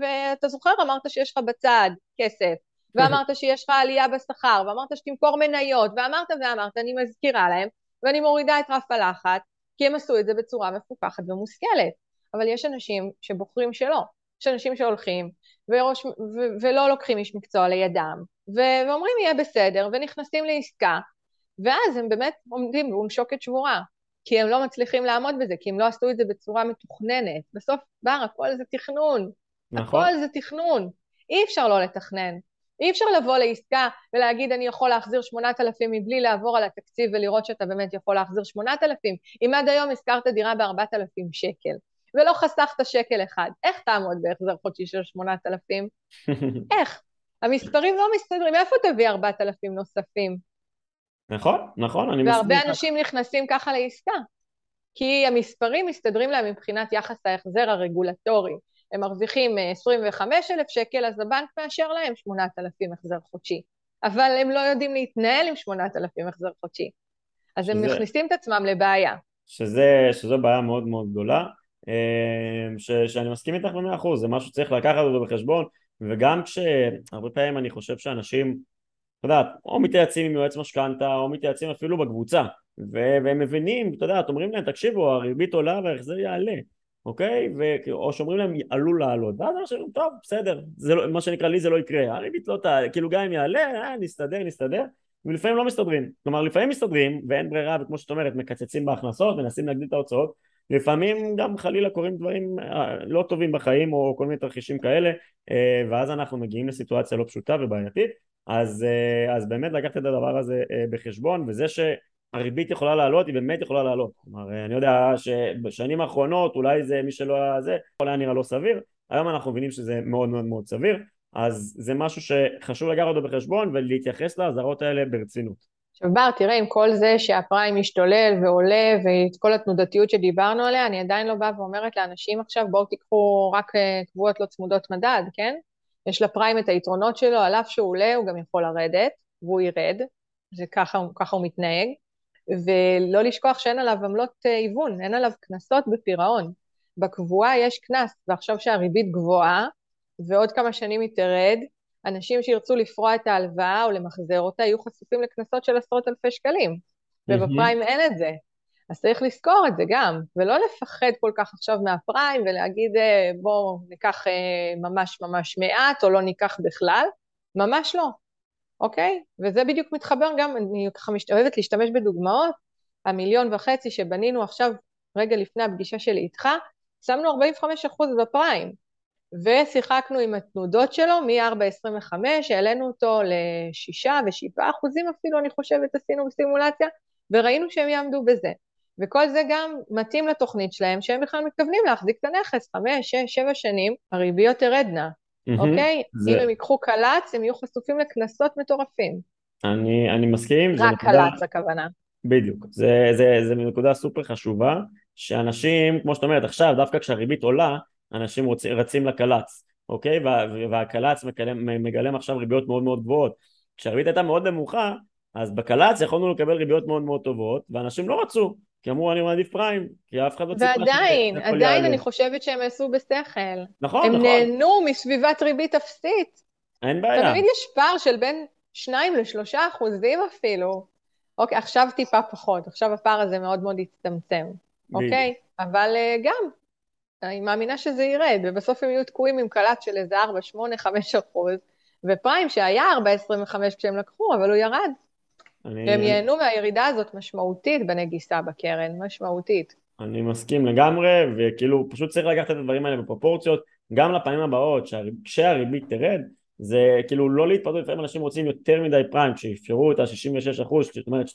ואתה זוכר, אמרת שיש לך בצד כסף, ואמרת שיש לך עלייה בשכר, ואמרת שתמכור מניות, ואמרת, אני מזכירה להם, ואני מורידה את רף הלחץ, כי הם עשו את זה בצורה מפוקחת ומושכלת, אבל יש אנשים שבוחרים שלא, יש אנשים שהולכים, ולא לוקחים איש מקצוע לידם, ואומרים יהיה בסדר, ונכנסים לעסקה, ואז הם באמת עומדים במשוקת שבורה, כי הם לא מצליחים לעמוד בזה, כי הם לא עשו את זה בצורה מתוכננת. בסוף בר, הכל זה תכנון. נכון. הכל זה תכנון. אי אפשר לא לתכנן. אי אפשר לבוא לעסקה ולהגיד, אני יכול להחזיר 8,000 מבלי לעבור על התקציב ולראות שאתה באמת יכול להחזיר 8,000. אם עד היום הזכרת דירה ב$4,000, ולא חסכת שקל אחד, איך תעמוד בהחזר חודשי של 8,000? איך? המספרים לא מסתדרים. איפה תביא 4,000 נוספים? נכון. והרבה אנשים נכנסים ככה לעסקה, כי המספרים מסתדרים להם מבחינת יחס ההחזר הרגולטורי. הם מרוויחים 25,000 שקל, אז הבנק מאשר להם 8,000 החזר חודשי. אבל הם לא יודעים להתנהל עם 8,000 החזר חודשי. אז הם מכניסים את עצמם לבעיה. שזו בעיה מאוד מאוד גדולה, שאני מסכים איתך ב100%, זה משהו שצריך לקחת אותו בחשבון, וגם כשהרבה פעמים אני חושב שאנשים... אתה יודעת, או מתייעצים עם יועץ משכנתא, או מתייעצים אפילו בקבוצה, והם מבינים, אתה יודעת, אומרים להם, תקשיבו, הריבית עולה וההחזר יעלה, אוקיי? או שאומרים להם, עלול לעלות, ואז אני חושב, טוב, בסדר, מה שנקרא לי זה לא יקרה, הריבית לא תעלה, כאילו גם אם יעלה, נסתדר, ולפעמים לא מסתדרים. כלומר, לפעמים מסתדרים, ואין ברירה, וכמו שאת אומרת, מקצצים בהכנסות, מנסים להגדיל את ההוצאות, לפעמים גם חלילה קוראים דברים לא טובים בחיים, או כל מיני תרחישים כאלה, ואז אנחנו מגיעים לסיטואציה לא פשוטה ובעייתית, אז באמת לקחת את הדבר הזה בחשבון, וזה שהריבית יכולה לעלות, היא באמת יכולה לעלות. כלומר, אני יודע שבשנים האחרונות, אולי זה מי שלא היה זה, אולי נראה לא סביר, היום אנחנו מבינים שזה מאוד מאוד מאוד סביר, אז זה משהו שחשוב לגר אותו בחשבון ולהתייחס להזרות האלה ברצינות. עכשיו בר, תראה, עם כל זה שהפריים משתולל ועולה ואת כל התנודתיות שדיברנו עליה, אני עדיין לא באה ואומרת לאנשים עכשיו, בואו תיקחו רק קבועות לא צמודות מדד, כן? יש לפריים את היתרונות שלו, על אף שהוא עולה, הוא גם יכול לרדת, והוא ירד, זה ככה הוא מתנהג, ולא לשכוח שאין עליו עמלות איוון, אין עליו כנסות בפירעון. בקבועה יש כנס, ועכשיו שהריבית גבוהה, ועוד כמה שנים היא תרד, אנשים שירצו לפרוע את ההלוואה או למחזר אותה, יהיו חשופים לקנסות של 10,000 שקלים, ובפריים אין את זה, אז צריך לזכור את זה גם, ולא לפחד כל כך עכשיו מהפריים, ולהגיד בואו ניקח ממש ממש מעט, או לא ניקח בכלל, ממש לא, אוקיי? וזה בדיוק מתחבר גם, אני ככה אוהבת להשתמש בדוגמאות, 1.5 מיליון שבנינו עכשיו, רגע לפני הפגישה שלי איתך, שמנו 45% בפריים, ושיחקנו עם התנודות שלו, מ-4.25, העלינו אותו ל6% ו7% אפילו, אני חושבת, עשינו סימולציה, וראינו שהם יעמדו בזה. וכל זה גם מתאים לתוכנית שלהם, שהם בכלל מתכוונים להחזיק את הנכס, 5, 6, 7 שנים, הריביות ירדנה, אוקיי? אם הם ייקחו קלץ, הם יהיו חשופים לקנסות מטורפים. אני מסכים. רק קלץ הכוונה. בדיוק, זה נקודה סופר חשובה, שאנשים, כמו שאת אומרת, עכשיו, דווקא כשהריבית עולה, אנשים רצים לקלץ, אוקיי? והקלץ מגלם עכשיו ריביות מאוד מאוד גבוהות. כשהריבית הייתה מאוד נמוכה, אז בקלץ יכולנו לקבל ריביות מאוד מאוד טובות, ואנשים לא רצו, כי אמרו, אני מעדיף פריים, כי אף אחד לא צריך... ועדיין אני חושבת שהם עשו בשכל. נכון, נכון. הם נהנו מסביבת ריבית אפסית. אין בעיה. תמיד יש פער של בין 2-3% אפילו. אוקיי, עכשיו טיפה פחות, עכשיו הפער הזה מאוד מאוד הצטמצם, אוקיי? אבל גם... אני מאמינה שזה ירד, ובסוף הם יהיו תקועים עם קלט של איזה 4, 8, 5%, ופריים שהיה 4.25 כשהם לקחו, אבל הוא ירד. והם ייהנו מהירידה הזאת משמעותית בנגיסה בקרן, משמעותית. אני מסכים לגמרי, וכאילו פשוט צריך לקחת את הדברים האלה בפרופורציות, גם לפעמים הבאות, כשהריבית תרד, זה כאילו לא להתפתות, לפעמים אנשים רוצים יותר מדי פריים, כשאפשרו את ה-66%, זאת אומרת 2/3,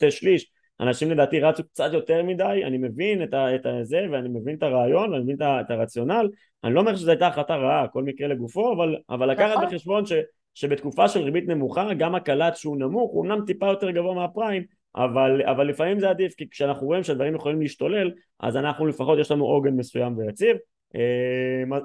אנשים לדעתי רצו קצת יותר מדי, אני מבין את זה, ואני מבין את הרעיון, ואני מבין את הרציונל, אני לא אומר שזו הייתה החלטה רעה, כל מקרה לגופו, אבל לקחת בחשבון שבתקופה של ריבית נמוכה, גם הקלט שהוא נמוך, הוא אמנם טיפה יותר גבוה מהפריים, אבל לפעמים זה עדיף, כי כשאנחנו רואים שהדברים יכולים להשתולל, אז אנחנו לפחות יש לנו עוגן מסוים ויציב,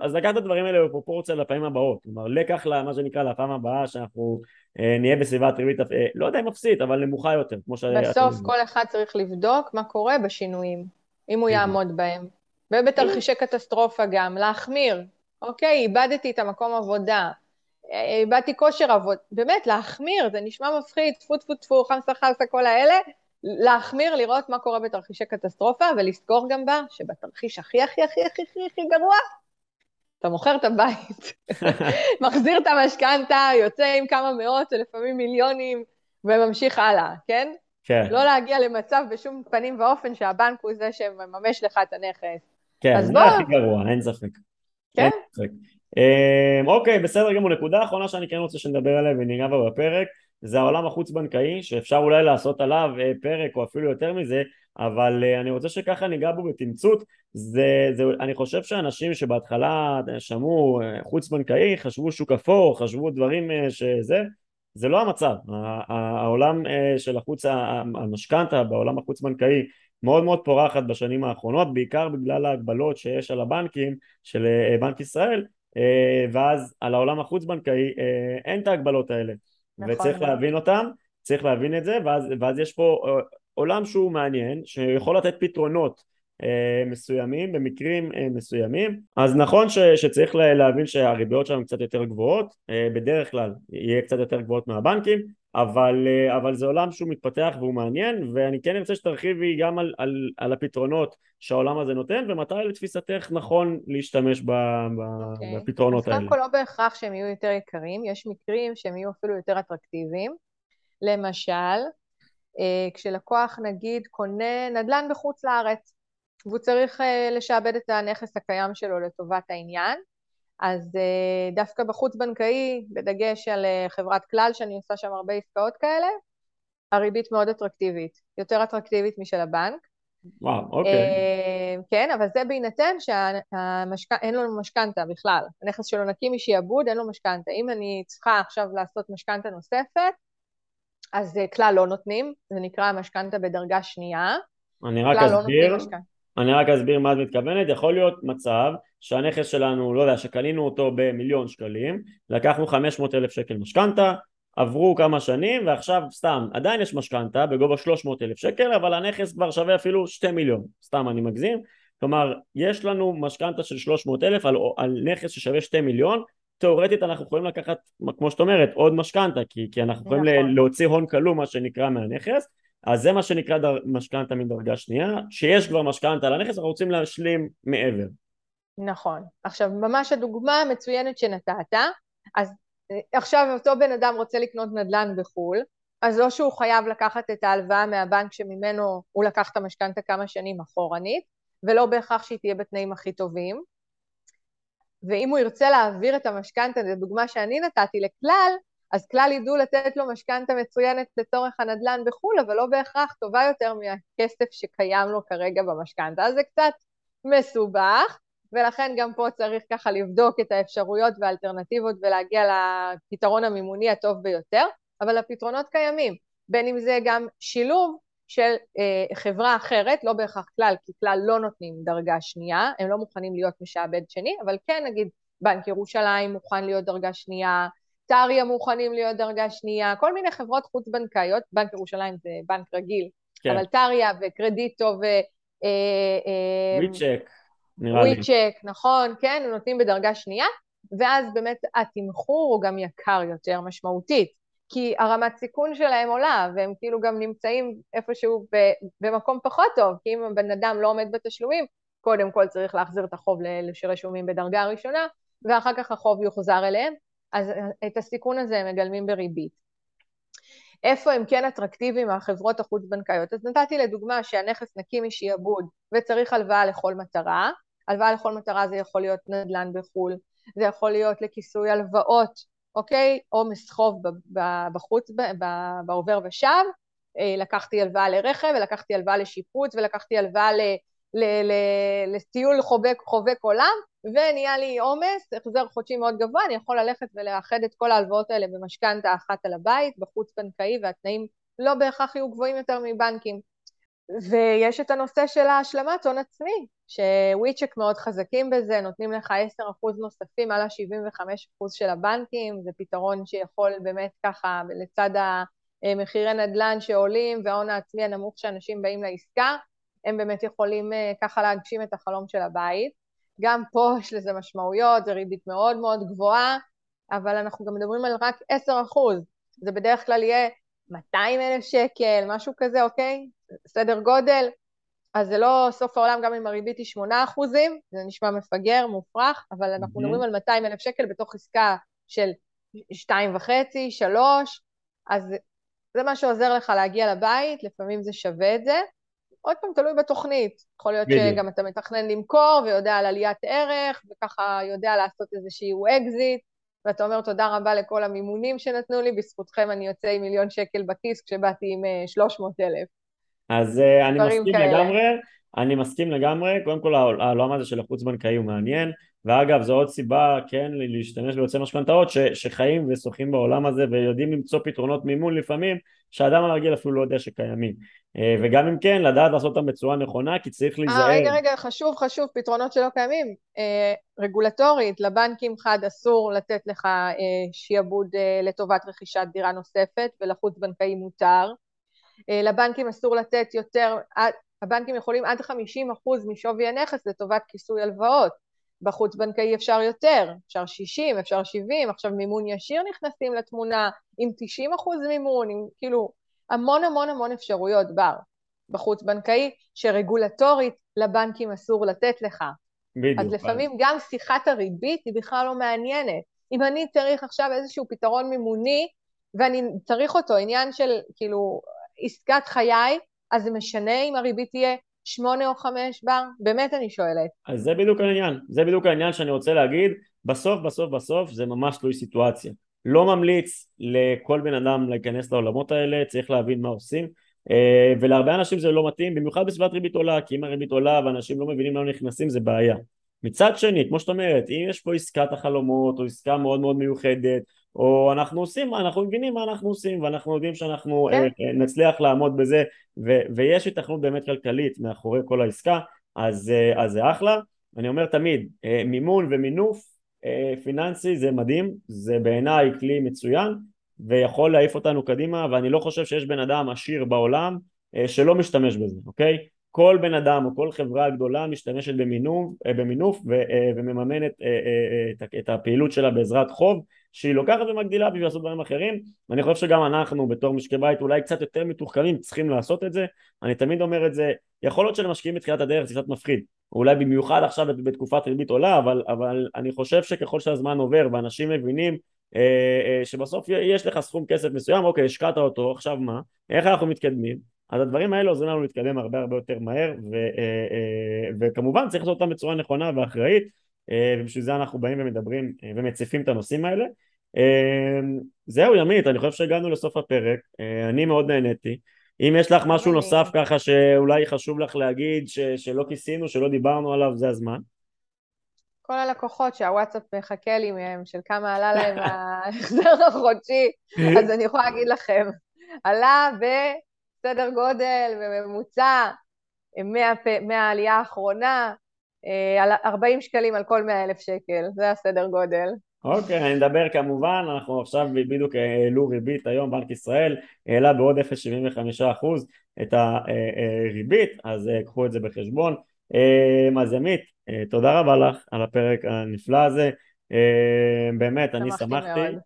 אז לקחת את הדברים האלה בפרופורציה לפעמים הבאות, כלומר לקח למה שנקרא לפעם הבאה שאנחנו נהיה בסביבת ריבית, לא יודע אם מפסית אבל נמוכה יותר. בסוף כל אחד צריך לבדוק מה קורה בשינויים אם הוא יעמוד בהם, ובתרחישי קטסטרופה גם להחמיר, אוקיי, איבדתי את המקום עבודה, איבדתי כושר עבודה, באמת להחמיר, זה נשמע מפחיד, טפו טפו טפו, חמסה חמסה כל האלה, להחמיר, לראות מה קורה בתרחישי קטסטרופה, ולסגור גם בה שבתרחיש הכי הכי הכי הכי הכי גרוע, אתה מוכר את הבית, מחזיר את המשכנתה, יוצא עם כמה מאות ולפעמים מיליונים, וממשיך הלאה, כן? כן. לא להגיע למצב בשום פנים ואופן שהבנק הוא זה שמממש לך את הנכס. כן, זה הכי גרוע, אין ספק. כן? אוקיי, בסדר גמור, נקודה האחרונה שאני כן רוצה שנדבר עליה וניגע בה בפרק, זה העולם החוץ-בנקאי, שאפשר אולי לעשות עליו פרק או אפילו יותר מזה, אבל אני רוצה שככה ניגע בו בתמצות. אני חושב שאנשים שבהתחלה שמעו חוץ-בנקאי, חשבו שוק אפור, חשבו דברים שזה, זה לא המצב. העולם של המשכנתא בעולם החוץ-בנקאי מאוד מאוד פורחת בשנים האחרונות, בעיקר בגלל ההגבלות שיש על הבנקים של בנק ישראל, ואז על העולם החוץ-בנקאי אין את ההגבלות האלה. וצריך להבין אותם, צריך להבין את זה, ואז יש פה עולם שהוא מעניין, שיכול לתת פתרונות מסוימים, במקרים מסוימים. אז נכון שצריך להבין שהריביות שם קצת יותר גבוהות, בדרך כלל יהיה קצת יותר גבוהות מהבנקים, אבל זה עולם שהוא מתפתח והוא מעניין, ואני כן ארצה שתרחיבי גם על הפתרונות שהעולם הזה נותן, ומתי לתפיסתך נכון להשתמש בפתרונות האלה. אז כל לא בהכרח שהם יהיו יותר יקרים, יש מקרים שהם יהיו אפילו יותר אטרקטיביים, למשל, כשלקוח נגיד קונה נדל"ן בחוץ לארץ, והוא צריך לשעבד את הנכס הקיים שלו לטובת העניין, אז דווקא בחוץ בנקאי, בדגש על חברת כלל, שאני עושה שם הרבה עסקאות כאלה, הריבית מאוד אטרקטיבית, יותר אטרקטיבית משל הבנק. וואו, אוקיי. כן, אבל זה בהינתן שאין לו משכנתה בכלל. הנכס שלו נקי משעבוד, אין לו משכנתה. אם אני צריכה עכשיו לעשות משכנתה נוספת, אז כלל לא נותנים, זה נקרא משכנתה בדרגה שנייה. אני רק אסביר מה את מתכוונת. יכול להיות מצב שהנכס שלנו, לא יודע, שקנינו אותו במיליון שקלים, לקחנו 500,000 שקל משכנתה, עברו כמה שנים, ועכשיו סתם, עדיין יש משכנתה בגובה 300,000 שקל, אבל הנכס כבר שווה אפילו 2 מיליון, סתם אני מגזים, כלומר, יש לנו משכנתה של 300,000 על נכס ששווה 2 מיליון, תיאורטית אנחנו יכולים לקחת, כמו שאת אומרת, עוד משכנתה, כי אנחנו יכולים להוציא הון כלוא, מה שנקרא מהנכס, אז זה מה שנקרא משכנתה מדרגה שנייה, שיש כבר משכנתה על הנכס, אנחנו רוצים להשלים מעבר. נכון, עכשיו ממש הדוגמה המצוינת שנתת, אז עכשיו אותו בן אדם רוצה לקנות נדל"ן בחול, אז או שהוא חייב לקחת את ההלוואה מהבנק שממנו הוא לקח את המשכנתה כמה שנים אחורנית, ולא בהכרח שהיא תהיה בתנאים הכי טובים, ואם הוא ירצה להעביר את המשכנתה, זו דוגמה שאני נתתי לכלל, אז כלל ידעו לתת לו משכנתה מצוינת לצורך הנדל"ן בחול, אבל לא בהכרח טובה יותר מהכסף שקיים לו כרגע במשכנתה, אז זה קצת מסובך, ולכן גם פה צריך ככה לבדוק את האפשרויות והאלטרנטיבות ולהגיע לפתרון המימוני הטוב ביותר, אבל הפתרונות קיימים, בין אם זה גם שילוב של חברה אחרת, לא בהכרח כלל, כי כלל לא נותנים דרגה שנייה, הם לא מוכנים להיות משעבד שני, אבל כן נגיד בנק ירושלים מוכן להיות דרגה שנייה, טריה מוכנים להיות דרגה שנייה, כל מיני חברות חוץ בנקאיות, בנק ירושלים זה בנק רגיל, כן. אבל טריה וקרדיטו ו... ויצ'ק. וויצ'ק, נכון, כן, הם נותנים בדרגה שנייה, ואז באמת התמחור הוא גם יקר יותר משמעותית, כי הרמת סיכון שלהם עולה, והם כאילו גם נמצאים איפשהו במקום פחות טוב, כי אם הבן אדם לא עומד בתשלומים, קודם כל צריך להחזיר את החוב שרשומים בדרגה הראשונה, ואחר כך החוב יוחזר אליהם, אז את הסיכון הזה הם מגלמים בריבית. איפה הם כן אטרקטיביים מהחברות החוץ-בנקאיות? אז נתתי לדוגמה שהנכס נקי משעבוד, וצריך הלוואה לכל מטרה, הלוואה לכל מטרה זה יכול להיות נדל"ן בחול, זה יכול להיות לכיסוי הלוואות, אוקיי? או מסחוב בחוץ, בעובר ושב, לקחתי הלוואה לרכב, ולקחתי הלוואה לשיפוץ, ולקחתי הלוואה לטיול חובק עולם, ונהיה לי עומס, החזר חודשי מאוד גבוה, אני יכול ללכת ולאחד את כל ההלוואות האלה במשכנתה אחת על הבית, בחוץ בנקאי, והתנאים לא בהכרח יהיו גבוהים יותר מבנקים. ויש את הנושא של ההשלמת הון עצמי, שוויצ'ק מאוד חזקים בזה, נותנים לך 10% נוספים על ה-75% של הבנקים, זה פתרון שיכול באמת ככה, לצד המחירי נדל"ן שעולים, וההון העצמי הנמוך שאנשים באים לעסקה, הם באמת יכולים ככה להגשים את החלום של הבית. גם פה יש לזה משמעויות, זה ריבית מאוד מאוד גבוהה, אבל אנחנו גם מדברים על רק 10%, זה בדרך כלל יהיה 200,000 שקל, משהו כזה, אוקיי? סדר גודל, אז זה לא סוף העולם, גם אם הריבית היא 8%, זה נשמע מפגר, מופרך, אבל אנחנו מדברים על 200,000 שקל בתוך עסקה של 2.5, 3, אז זה מה שעוזר לך להגיע לבית, לפעמים זה שווה את זה, עוד פעם תלוי בתוכנית, יכול להיות שגם אתה מתכנן למכור ויודע על עליית ערך, וככה יודע לעשות איזשהו אקזיט, ואתה אומר תודה רבה לכל המימונים שנתנו לי, בזכותכם אני יוצא עם 1,000,000 שקל בכיס, כשבאתי עם 300,000. אז אני מסכים לגמרי, קודם כל העולם הזה של החוץ בנקאי הוא מעניין, ואגב זו עוד סיבה, כן, להשתמש ביוצאי משכנתאות, שחיים ושוחים בעולם הזה, ויודעים למצוא פתרונות מימון לפעמים, שהאדם הרגיל אפילו לא יודע שקיימים, וגם אם כן, לדעת לעשות אותם בצורה נכונה, כי צריך להיזהר. רגע, חשוב, פתרונות שלא קיימים, רגולטורית, לבנקים חד אסור לתת לך שיעבוד לטובת רכישת דירה נוספת, ולחוץ בנקאי מותר, לבנקים אסור לתת יותר, הבנקים יכולים עד 50% משווי הנכס לטובת כיסוי הלוואות, בחוץ בנקאי אפשר יותר, אפשר 60, אפשר 70, עכשיו מימון ישיר נכנסים לתמונה, עם 90% מימון, עם כאילו המון אפשרויות בחוץ בנקאי, שרגולטורית לבנקים אסור לתת לך. בדיוק. אז לפעמים גם שיחת הריבית היא בכלל לא מעניינת. אם אני צריך עכשיו איזשהו פתרון מימוני, ואני צריך אותו, עניין של כאילו עסקת חיי, אז זה משנה אם הריבית תהיה 8 או 5 בר? באמת אני שואלת. אז זה בדיוק העניין, זה בדיוק העניין שאני רוצה להגיד, בסוף זה ממש תלוי סיטואציה. לא ממליץ לכל בן אדם להיכנס לעולמות האלה, צריך להבין מה עושים, ולהרבה אנשים זה לא מתאים, במיוחד בסביבת ריבית עולה, כי אם הריבית עולה ואנשים לא מבינים למה נכנסים, זה בעיה. מצד שני, כמו שאת אומרת, אם יש פה עסקת החלומות, או עסקה מאוד מאוד מיוחדת, או אנחנו עושים, אנחנו מבינים מה אנחנו עושים, ואנחנו יודעים שאנחנו נצליח לעמוד בזה, ויש התכנות באמת כלכלית מאחורי כל העסקה, אז זה אחלה. אני אומר תמיד, מימון ומינוף פיננסי זה מדהים, זה בעיניי כלי מצוין, ויכול להעיף אותנו קדימה, ואני לא חושב שיש בן אדם עשיר בעולם שלא משתמש בזה, אוקיי? כל בן אדם או כל חברה גדולה משתמשת במינוף ומממנת את הפעילות שלה בעזרת חוב, שהיא לוקחת ומגדילה בשביל לעשות דברים אחרים, ואני חושב שגם אנחנו בתור משקי בית אולי קצת יותר מתוחכמים צריכים לעשות את זה. אני תמיד אומר את זה, יכול להיות שלמשקיעים בתחילת הדרך זה קצת מפחיד, אולי במיוחד עכשיו בתקופת ריבית עולה, אבל אני חושב שככל שהזמן עובר ואנשים מבינים שבסוף יש לך סכום כסף מסוים, אוקיי, השקעת אותו, עכשיו מה? איך אנחנו מתקדמים? אז הדברים האלה עוזרים לנו להתקדם הרבה הרבה יותר מהר, וכמובן צריך לעשות אותם בצורה נכונה ואחראית, ובשביל זה אנחנו באים ומדברים ומציפים את הנושאים האלה. זהו ימית, אני חושב שהגענו לסוף הפרק, אני מאוד נהניתי. אם יש לך משהו נוסף ככה שאולי חשוב לך להגיד, שלא כיסינו, שלא דיברנו עליו, זה הזמן. כל הלקוחות שהוואטסאפ מחכה לי מהם, של כמה עלה להם ההחזר החודשי, אז אני יכולה להגיד לכם, עלה סדר גודל וממוצע, 100 העלייה האחרונה, 40 שקלים על כל 100,000 שקל, זה הסדר גודל. אוקיי, אני מדבר כמובן, אנחנו עכשיו בדיוק העלו ריבית היום, בנק ישראל העלה בעוד 0.75% את הריבית, אז קחו את זה בחשבון. אז ימית, תודה רבה לך על הפרק הנפלא הזה, באמת אני שמחתי מאוד.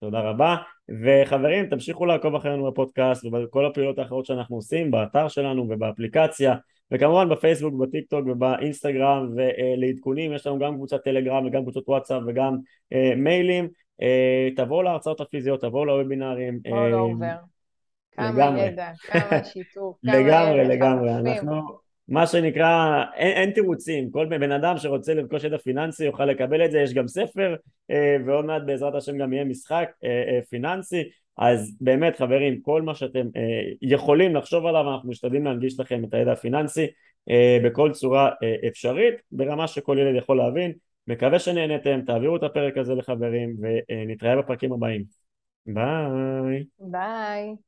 תודה רבה, וחברים תמשיכו לעקוב אחרינו בפודקאסט ובכל הפעילות האחרות שאנחנו עושים באתר שלנו ובאפליקציה, וכמובן בפייסבוק, בטיקטוק ובאינסטגרם, ולעדכונים יש לנו גם קבוצת טלגרם וגם קבוצות וואטסאפ וגם מיילים. תבואו להרצאות הפיזיות, תבואו לוובינרים, או לאובר, כמה ידע, כמה שיתוף, לגמרי, אנחנו מה שנקרא, אין תירוצים, כל בן אדם שרוצה לרכוש ידע פיננסי יוכל לקבל את זה, יש גם ספר, ועוד מעט בעזרת השם גם יהיה משחק פיננסי, אז באמת חברים, כל מה שאתם יכולים לחשוב עליו, אנחנו משתדלים להנגיש לכם את הידע הפיננסי, בכל צורה אפשרית, ברמה שכל ילד יכול להבין. מקווה שנהנתם, תעבירו את הפרק הזה לחברים, ונתראה בפרקים הבאים. ביי.